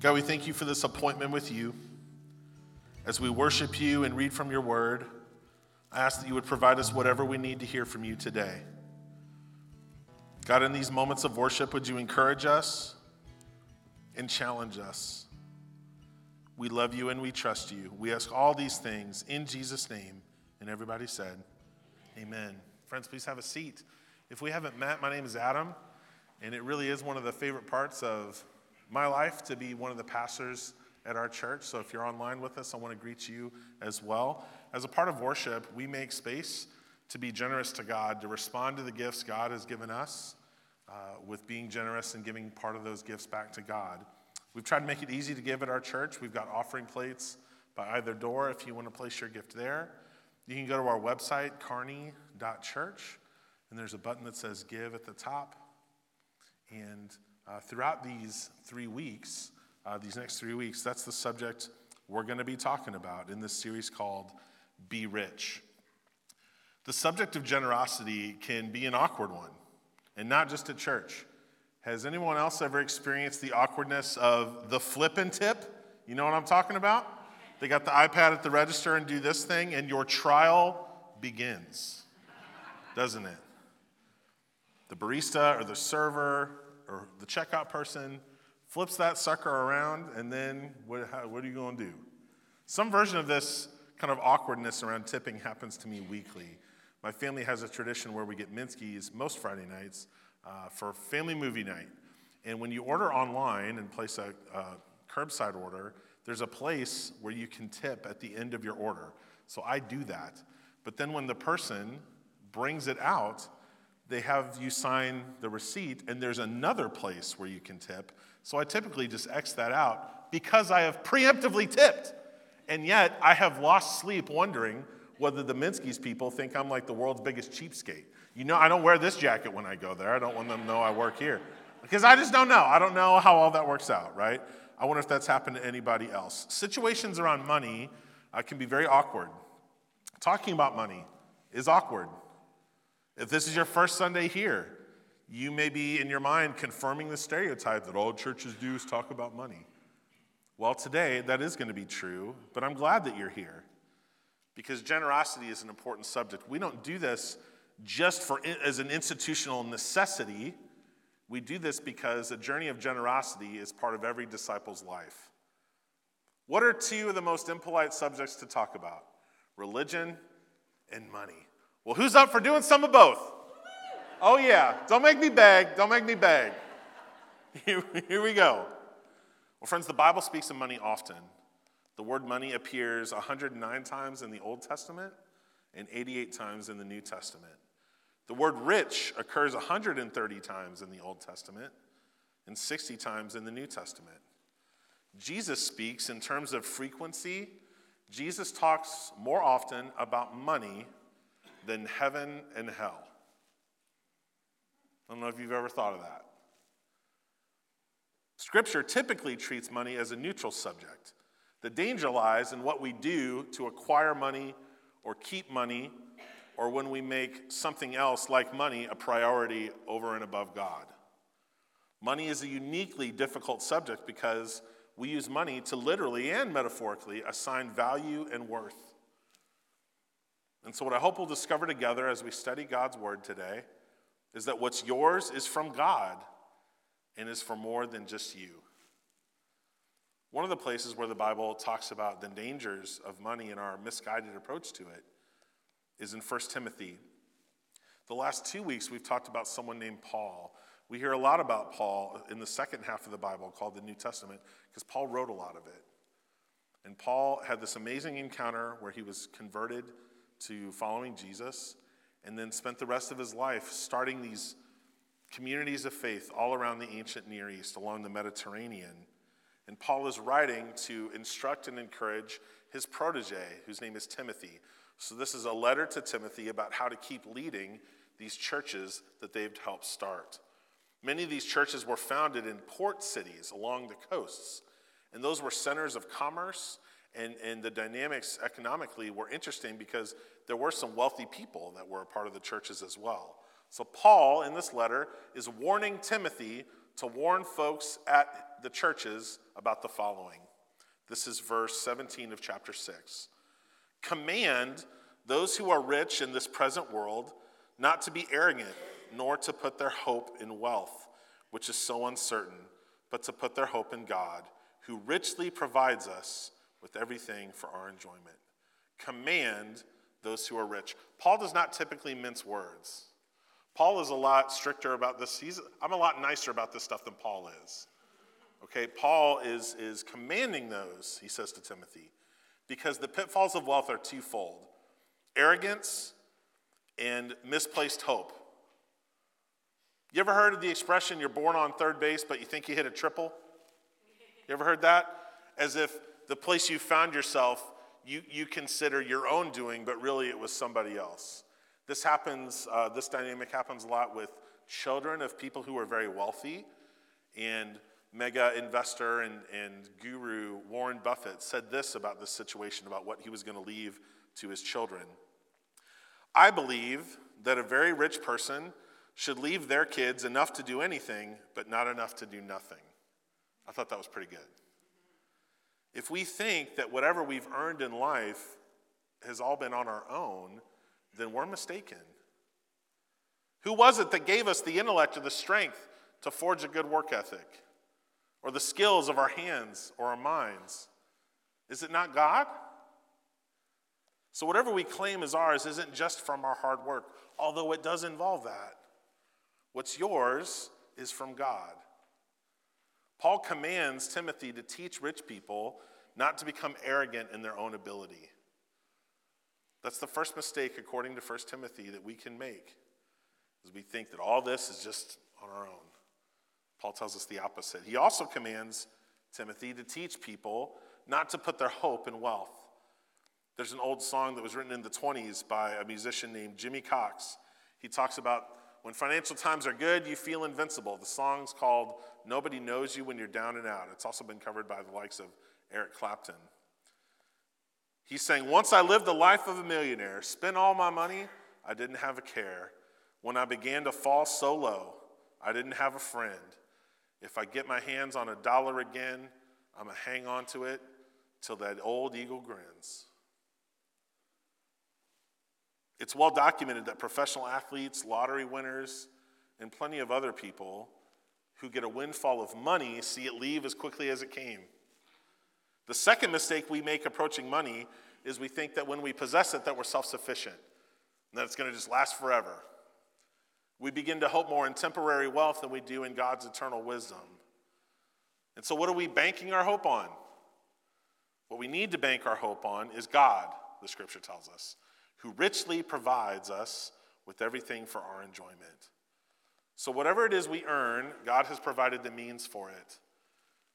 God, we thank you for this appointment with you. As we worship you and read from your word, I ask that you would provide us whatever we need to hear from you today. God, in these moments of worship, would you encourage us and challenge us? We love you and we trust you. We ask all these things in Jesus' name. And everybody said, amen. Friends, please have a seat. If we haven't met, my name is Adam, and it really is one of the favorite parts of my life to be one of the pastors at our church. So if you're online with us, I want to greet you as well. As a part of worship, we make space to be generous to God, to respond to the gifts God has given us with being generous and giving part of those gifts back to God. We've tried to make it easy to give at our church. We've got offering plates by either door if you want to place your gift there. You can go to our website, carney.church, and there's a button that says Give at the top. And throughout these next three weeks, that's the subject we're going to be talking about in this series called Be Rich. The subject of generosity can be an awkward one, and not just at church. Has anyone else ever experienced the awkwardness of the flip and tip? You know what I'm talking about? They got the iPad at the register and do this thing, and your trial begins, doesn't it? The barista or the server or the checkout person flips that sucker around, and then what are you going to do? Some version of this kind of awkwardness around tipping happens to me weekly. My family has a tradition where we get Minsky's most Friday nights for family movie night. And when you order online and place a curbside order, there's a place where you can tip at the end of your order. So I do that. But then when the person brings it out, they have you sign the receipt, and there's another place where you can tip. So I typically just X that out because I have preemptively tipped. And yet I have lost sleep wondering whether the Minsky's people think I'm like the world's biggest cheapskate. You know, I don't wear this jacket when I go there. I don't want them to know I work here. Because I just don't know. I don't know how all that works out, right? I wonder if that's happened to anybody else. Situations around money can be very awkward. Talking about money is awkward. If this is your first Sunday here, you may be in your mind confirming the stereotype that all churches do is talk about money. Well, today that is going to be true, but I'm glad that you're here because generosity is an important subject. We don't do this just as an institutional necessity. We do this because a journey of generosity is part of every disciple's life. What are two of the most impolite subjects to talk about? Religion and money. Well, who's up for doing some of both? Oh, yeah. Don't make me beg. Don't make me beg. Here we go. Well, friends, the Bible speaks of money often. The word money appears 109 times in the Old Testament and 88 times in the New Testament. The word rich occurs 130 times in the Old Testament and 60 times in the New Testament. Jesus speaks in terms of frequency. Jesus talks more often about money than heaven and hell. I don't know if you've ever thought of that. Scripture typically treats money as a neutral subject. The danger lies in what we do to acquire money or keep money, or when we make something else like money a priority over and above God. Money is a uniquely difficult subject because we use money to literally and metaphorically assign value and worth. And so what I hope we'll discover together as we study God's word today is that what's yours is from God and is for more than just you. One of the places where the Bible talks about the dangers of money and our misguided approach to it is in 1 Timothy. The last 2 weeks, we've talked about someone named Paul. We hear a lot about Paul in the second half of the Bible called the New Testament because Paul wrote a lot of it. And Paul had this amazing encounter where he was converted to following Jesus and then spent the rest of his life starting these communities of faith all around the ancient Near East along the Mediterranean. And Paul is writing to instruct and encourage his protege, whose name is Timothy. So this is a letter to Timothy about how to keep leading these churches that they've helped start. Many of these churches were founded in port cities along the coasts, and those were centers of commerce, and the dynamics economically were interesting because there were some wealthy people that were a part of the churches as well. So Paul, in this letter, is warning Timothy to warn folks at the churches about the following. This is verse 17 of chapter 6. Command those who are rich in this present world not to be arrogant, nor to put their hope in wealth, which is so uncertain, but to put their hope in God, who richly provides us with everything for our enjoyment. Command those who are rich. Paul does not typically mince words. Paul is a lot stricter about this. I'm a lot nicer about this stuff than Paul is. Okay, Paul is commanding those, he says to Timothy, because the pitfalls of wealth are twofold: arrogance and misplaced hope. You ever heard of the expression, you're born on third base, but you think you hit a triple? You ever heard that? As if the place you found yourself, you consider your own doing, but really it was somebody else. This happens, this dynamic happens a lot with children of people who are very wealthy. And mega investor and guru Warren Buffett said this about this situation, about what he was going to leave to his children. I believe that a very rich person should leave their kids enough to do anything, but not enough to do nothing. I thought that was pretty good. If we think that whatever we've earned in life has all been on our own, then we're mistaken. Who was it that gave us the intellect or the strength to forge a good work ethic, or the skills of our hands or our minds? Is it not God? So whatever we claim is ours isn't just from our hard work, although it does involve that. What's yours is from God. Paul commands Timothy to teach rich people not to become arrogant in their own ability. That's the first mistake, according to 1 Timothy, that we can make, is we think that all this is just on our own. Paul tells us the opposite. He also commands Timothy to teach people not to put their hope in wealth. There's an old song that was written in the 1920s by a musician named Jimmy Cox. He talks about, when financial times are good, you feel invincible. The song's called Nobody Knows You When You're Down and Out. It's also been covered by the likes of Eric Clapton. He's saying, once I lived the life of a millionaire, spent all my money, I didn't have a care. When I began to fall so low, I didn't have a friend. If I get my hands on $1 again, I'm going to hang on to it till that old eagle grins. It's well documented that professional athletes, lottery winners, and plenty of other people who get a windfall of money see it leave as quickly as it came. The second mistake we make approaching money is we think that when we possess it that we're self-sufficient and that it's going to just last forever. We begin to hope more in temporary wealth than we do in God's eternal wisdom. And so what are we banking our hope on? What we need to bank our hope on is God, the scripture tells us, who richly provides us with everything for our enjoyment. So whatever it is we earn, God has provided the means for it.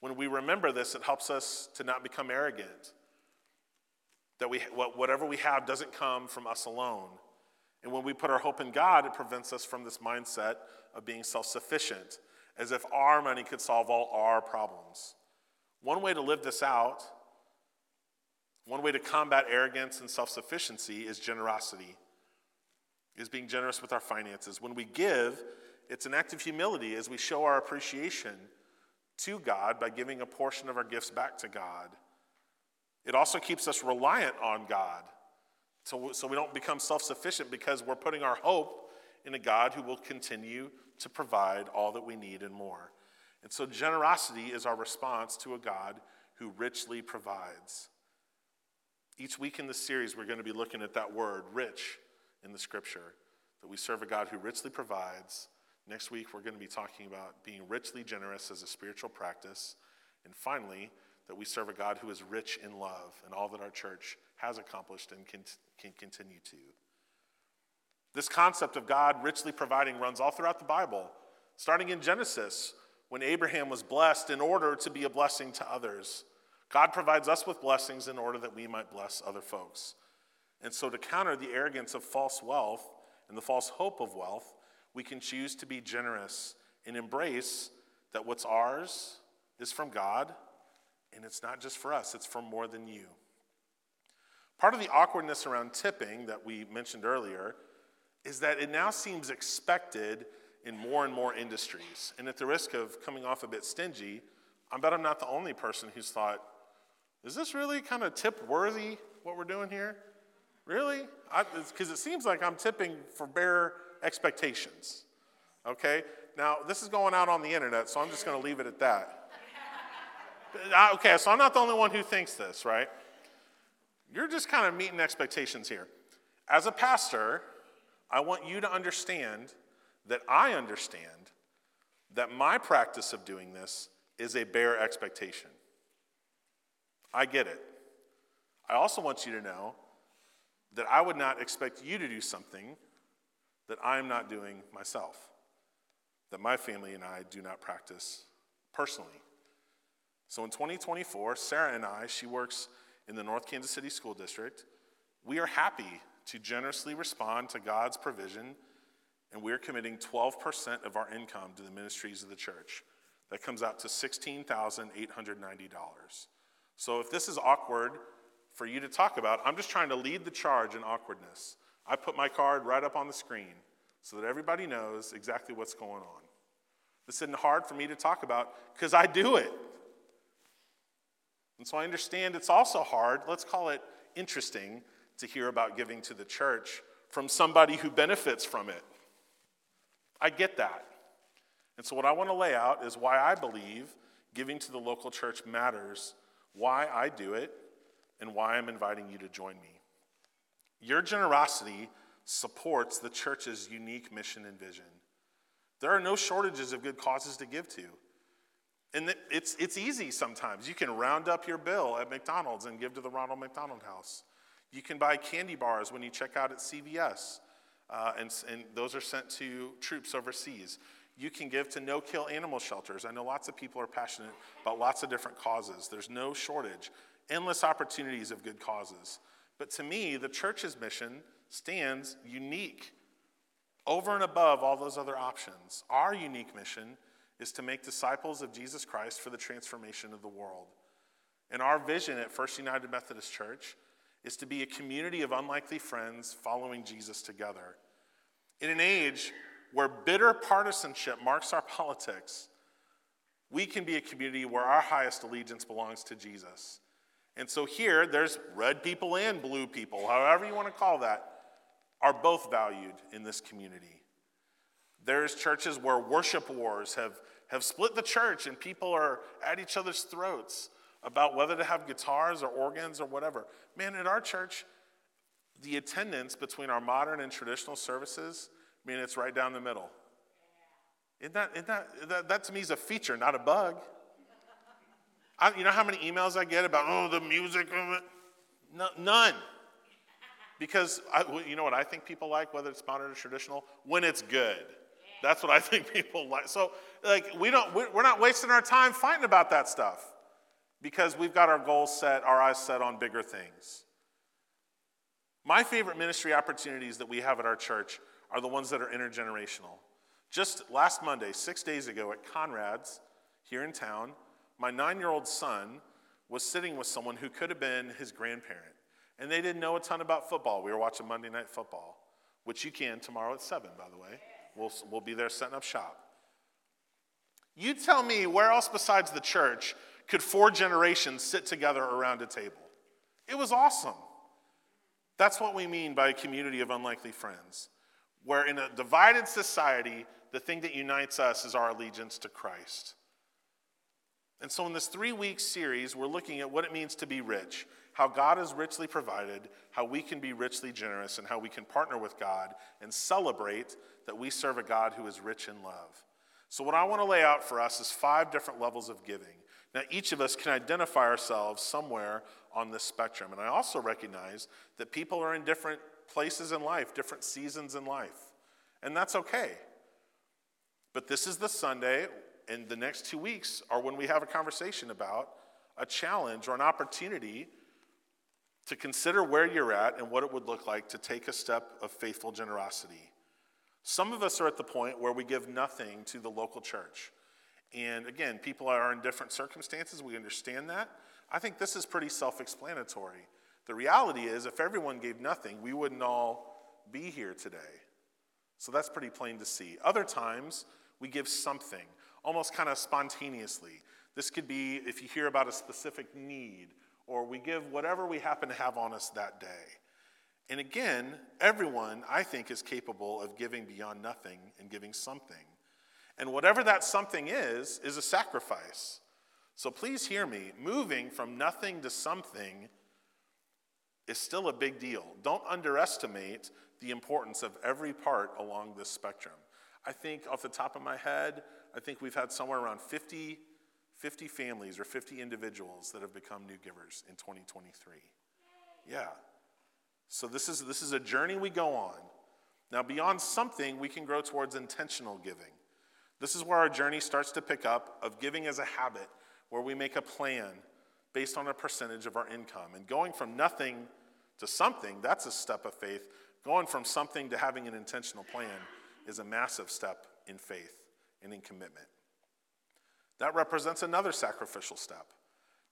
When we remember this, it helps us to not become arrogant, that whatever we have doesn't come from us alone. And when we put our hope in God, it prevents us from this mindset of being self-sufficient, as if our money could solve all our problems. One way to live this out, one way to combat arrogance and self-sufficiency is generosity, is being generous with our finances. When we give, it's an act of humility as we show our appreciation to God by giving a portion of our gifts back to God. It also keeps us reliant on God, so we don't become self-sufficient, because we're putting our hope in a God who will continue to provide all that we need and more. And so generosity is our response to a God who richly provides. Each week in this series, we're going to be looking at that word, rich, in the scripture, that we serve a God who richly provides. Next week, we're going to be talking about being richly generous as a spiritual practice. And finally, that we serve a God who is rich in love, and all that our church has accomplished and can continue to. This concept of God richly providing runs all throughout the Bible, starting in Genesis, when Abraham was blessed in order to be a blessing to others. God provides us with blessings in order that we might bless other folks. And so to counter the arrogance of false wealth and the false hope of wealth, we can choose to be generous and embrace that what's ours is from God, and it's not just for us, it's for more than you. Part of the awkwardness around tipping that we mentioned earlier is that it now seems expected in more and more industries. And at the risk of coming off a bit stingy, I bet I'm not the only person who's thought, is this really kind of tip worthy, what we're doing here? Really? Because it seems like I'm tipping for bare expectations. Okay? Now, this is going out on the internet, so I'm just going to leave it at that. Okay, so I'm not the only one who thinks this, right? You're just kind of meeting expectations here. As a pastor, I want you to understand that I understand that my practice of doing this is a bare expectation. I get it. I also want you to know that I would not expect you to do something that I'm not doing myself, that my family and I do not practice personally. So in 2024, Sarah and I, she works in the North Kansas City School District, we are happy to generously respond to God's provision, and we're committing 12% of our income to the ministries of the church. That comes out to $16,890. So if this is awkward for you to talk about, I'm just trying to lead the charge in awkwardness. I put my card right up on the screen so that everybody knows exactly what's going on. This isn't hard for me to talk about because I do it. And so I understand it's also hard, let's call it interesting, to hear about giving to the church from somebody who benefits from it. I get that. And so what I want to lay out is why I believe giving to the local church matters, why I do it, and why I'm inviting you to join me. Your generosity supports the church's unique mission and vision. There are no shortages of good causes to give to. And it's easy sometimes. You can round up your bill at McDonald's and give to the Ronald McDonald House. You can buy candy bars when you check out at CVS, and those are sent to troops overseas. You can give to no-kill animal shelters. I know lots of people are passionate about lots of different causes. There's no shortage. Endless opportunities of good causes. But to me, the church's mission stands unique over and above all those other options. Our unique mission is to make disciples of Jesus Christ for the transformation of the world. And our vision at First United Methodist Church is to be a community of unlikely friends following Jesus together. In an age where bitter partisanship marks our politics, we can be a community where our highest allegiance belongs to Jesus. And so here, there's red people and blue people, however you want to call that, are both valued in this community. There's churches where worship wars have split the church and people are at each other's throats about whether to have guitars or organs or whatever. Man, at our church, the attendance between our modern and traditional services, I mean, it's right down the middle. That to me is a feature, not a bug. You know how many emails I get about, the music? No, none. Because you know what I think people like, whether it's modern or traditional? When it's good. That's what I think people like. So, we're not wasting our time fighting about that stuff. Because we've got our goals set, our eyes set on bigger things. My favorite ministry opportunities that we have at our church are the ones that are intergenerational. Just last Monday, 6 days ago at Conrad's here in town, my 9-year-old son was sitting with someone who could have been his grandparent. And they didn't know a ton about football. We were watching Monday Night Football, which you can tomorrow at 7, by the way. We'll be there setting up shop. You tell me where else besides the church could 4 generations sit together around a table. It was awesome. That's what we mean by a community of unlikely friends, where in a divided society, the thing that unites us is our allegiance to Christ. And so in this 3-week series, we're looking at what it means to be rich, how God is richly provided, how we can be richly generous, and how we can partner with God and celebrate that we serve a God who is rich in love. So what I want to lay out for us is 5 different levels of giving. Now, each of us can identify ourselves somewhere on this spectrum. And I also recognize that people are in different places in life, different seasons in life. And that's okay. But this is the Sunday, and the next 2 weeks are when we have a conversation about a challenge or an opportunity to consider where you're at and what it would look like to take a step of faithful generosity. Some of us are at the point where we give nothing to the local church. And again, people are in different circumstances. We understand that. I think this is pretty self-explanatory. The reality is, if everyone gave nothing, we wouldn't all be here today. So that's pretty plain to see. Other times, we give something, almost kind of spontaneously. This could be if you hear about a specific need, or we give whatever we happen to have on us that day. And again, everyone, I think, is capable of giving beyond nothing and giving something. And whatever that something is a sacrifice. So please hear me. Moving from nothing to something is still a big deal. Don't underestimate the importance of every part along this spectrum. I think off the top of my head, I think we've had somewhere around 50 families or 50 individuals that have become new givers in 2023. Yeah. So this is a journey we go on. Now, beyond something, we can grow towards intentional giving. This is where our journey starts to pick up of giving as a habit, where we make a plan based on a percentage of our income. And going from nothing to something, that's a step of faith. Going from something to having an intentional plan is a massive step in faith and in commitment. That represents another sacrificial step.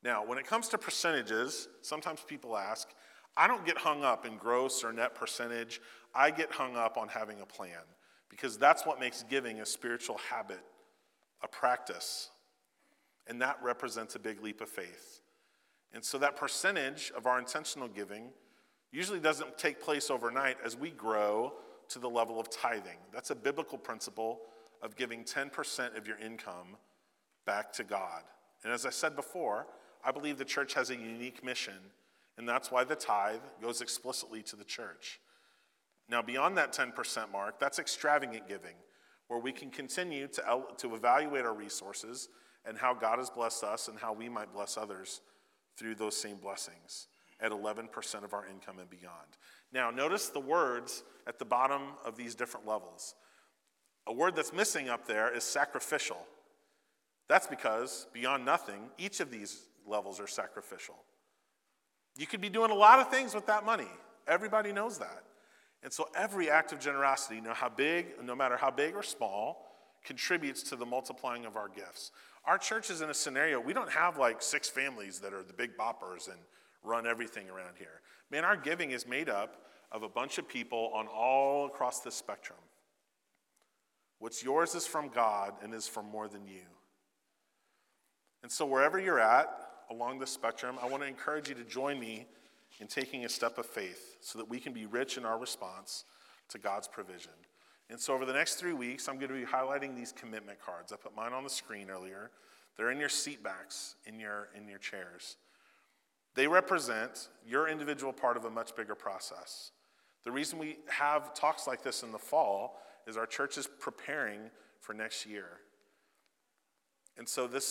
Now, when it comes to percentages, sometimes people ask, I don't get hung up in gross or net percentage. I get hung up on having a plan, because that's what makes giving a spiritual habit, a practice. And that represents a big leap of faith. And so that percentage of our intentional giving usually doesn't take place overnight as we grow to the level of tithing. That's a biblical principle of giving 10% of your income back to God. And as I said before, I believe the church has a unique mission, and that's why the tithe goes explicitly to the church. Now, beyond that 10% mark, that's extravagant giving, where we can continue to evaluate our resources and how God has blessed us and how we might bless others through those same blessings at 11% of our income and beyond. Now, notice the words at the bottom of these different levels. A word that's missing up there is sacrificial. That's because, beyond nothing, each of these levels are sacrificial. You could be doing a lot of things with that money. Everybody knows that. And so every act of generosity, no matter how big or small, contributes to the multiplying of our gifts. Our church is in a scenario, we don't have like 6 families that are the big boppers and run everything around here. Man, our giving is made up of a bunch of people on all across the spectrum. What's yours is from God and is from more than you. And so wherever you're at along the spectrum, I want to encourage you to join me in taking a step of faith so that we can be rich in our response to God's provision. And so over the next 3 weeks, I'm going to be highlighting these commitment cards. I put mine on the screen earlier. They're in your seat backs, in your chairs. They represent your individual part of a much bigger process. The reason we have talks like this in the fall is our church is preparing for next year. And so the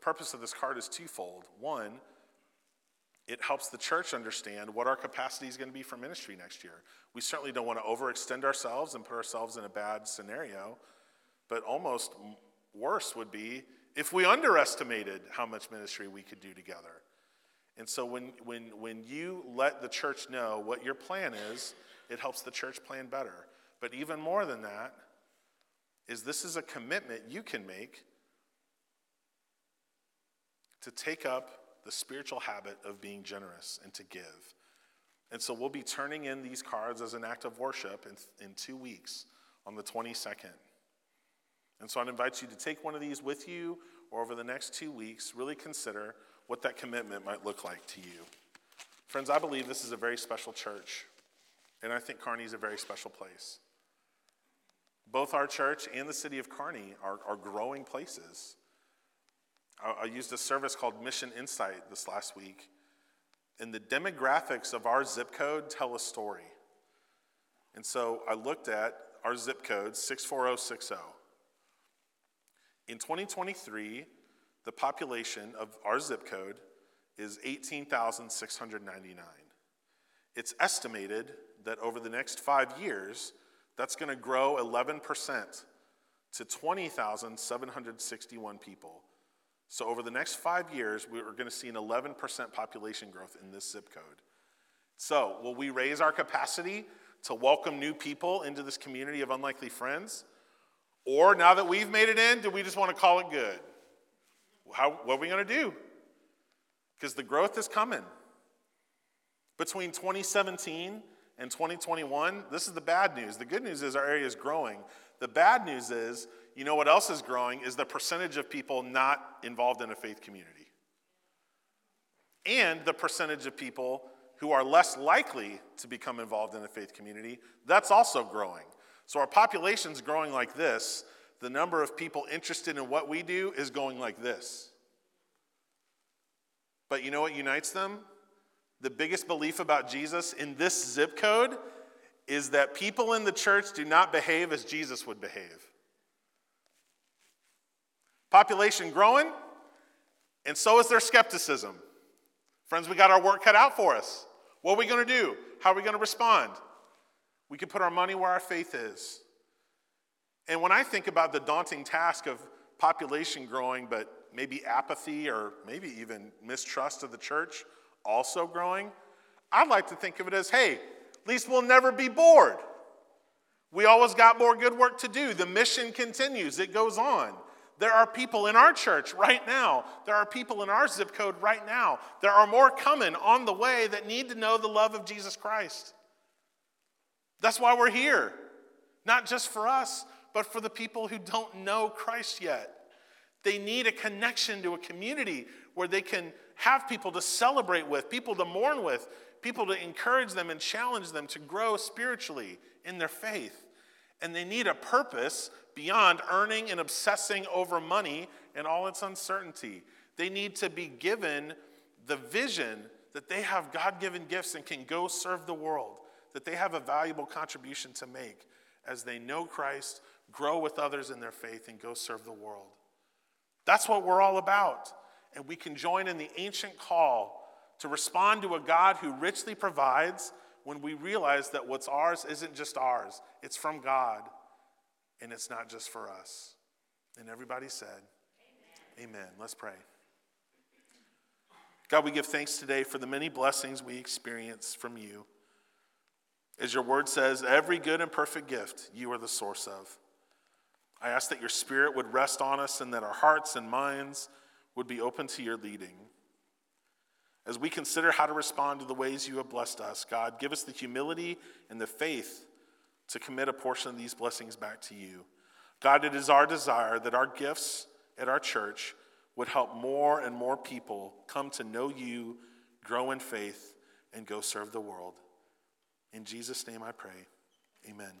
purpose of this card is twofold. One, it helps the church understand what our capacity is going to be for ministry next year. We certainly don't want to overextend ourselves and put ourselves in a bad scenario, but almost worse would be if we underestimated how much ministry we could do together. And so when you let the church know what your plan is, it helps the church plan better. But even more than that, this is a commitment you can make to take up the spiritual habit of being generous and to give. And so we'll be turning in these cards as an act of worship in 2 weeks on the 22nd. And so I'd invite you to take one of these with you, or over the next 2 weeks, really consider what that commitment might look like to you. Friends, I believe this is a very special church, and I think Kearney is a very special place. Both our church and the city of Kearney are growing places. I used a service called Mission Insight this last week, and the demographics of our zip code tell a story. And so I looked at our zip code, 64060. In 2023, the population of our zip code is 18,699. It's estimated that over the next 5 years, that's going to grow 11% to 20,761 people. So over the next 5 years, we're going to see an 11% population growth in this zip code. So will we raise our capacity to welcome new people into this community of unlikely friends? Or now that we've made it in, do we just want to call it good? What are we going to do? Because the growth is coming. Between 2017 and 2021, this is the bad news. The good news is our area is growing. The bad news is You know what else is growing is the percentage of people not involved in a faith community. And the percentage of people who are less likely to become involved in a faith community, that's also growing. So our population's growing like this. The number of people interested in what we do is going like this. But you know what unites them? The biggest belief about Jesus in this zip code is that people in the church do not behave as Jesus would behave. Population growing, and so is their skepticism. Friends, we got our work cut out for us. What are we going to do? How are we going to respond? We can put our money where our faith is. And when I think about the daunting task of population growing, but maybe apathy or maybe even mistrust of the church also growing, I like to think of it as, hey, at least we'll never be bored. We always got more good work to do. The mission continues. It goes on. There are people in our church right now. There are people in our zip code right now. There are more coming on the way that need to know the love of Jesus Christ. That's why we're here. Not just for us, but for the people who don't know Christ yet. They need a connection to a community where they can have people to celebrate with, people to mourn with, people to encourage them and challenge them to grow spiritually in their faith. And they need a purpose beyond earning and obsessing over money and all its uncertainty. They need to be given the vision that they have God-given gifts and can go serve the world, that they have a valuable contribution to make as they know Christ, grow with others in their faith, and go serve the world. That's what we're all about. And we can join in the ancient call to respond to a God who richly provides when we realize that what's ours isn't just ours. It's from God, and it's not just for us. And everybody said, amen. Amen. Let's pray. God, we give thanks today for the many blessings we experience from you. As your word says, every good and perfect gift you are the source of. I ask that your spirit would rest on us and that our hearts and minds would be open to your leading. As we consider how to respond to the ways you have blessed us, God, give us the humility and the faith to commit a portion of these blessings back to you. God, it is our desire that our gifts at our church would help more and more people come to know you, grow in faith, and go serve the world. In Jesus' name I pray, amen.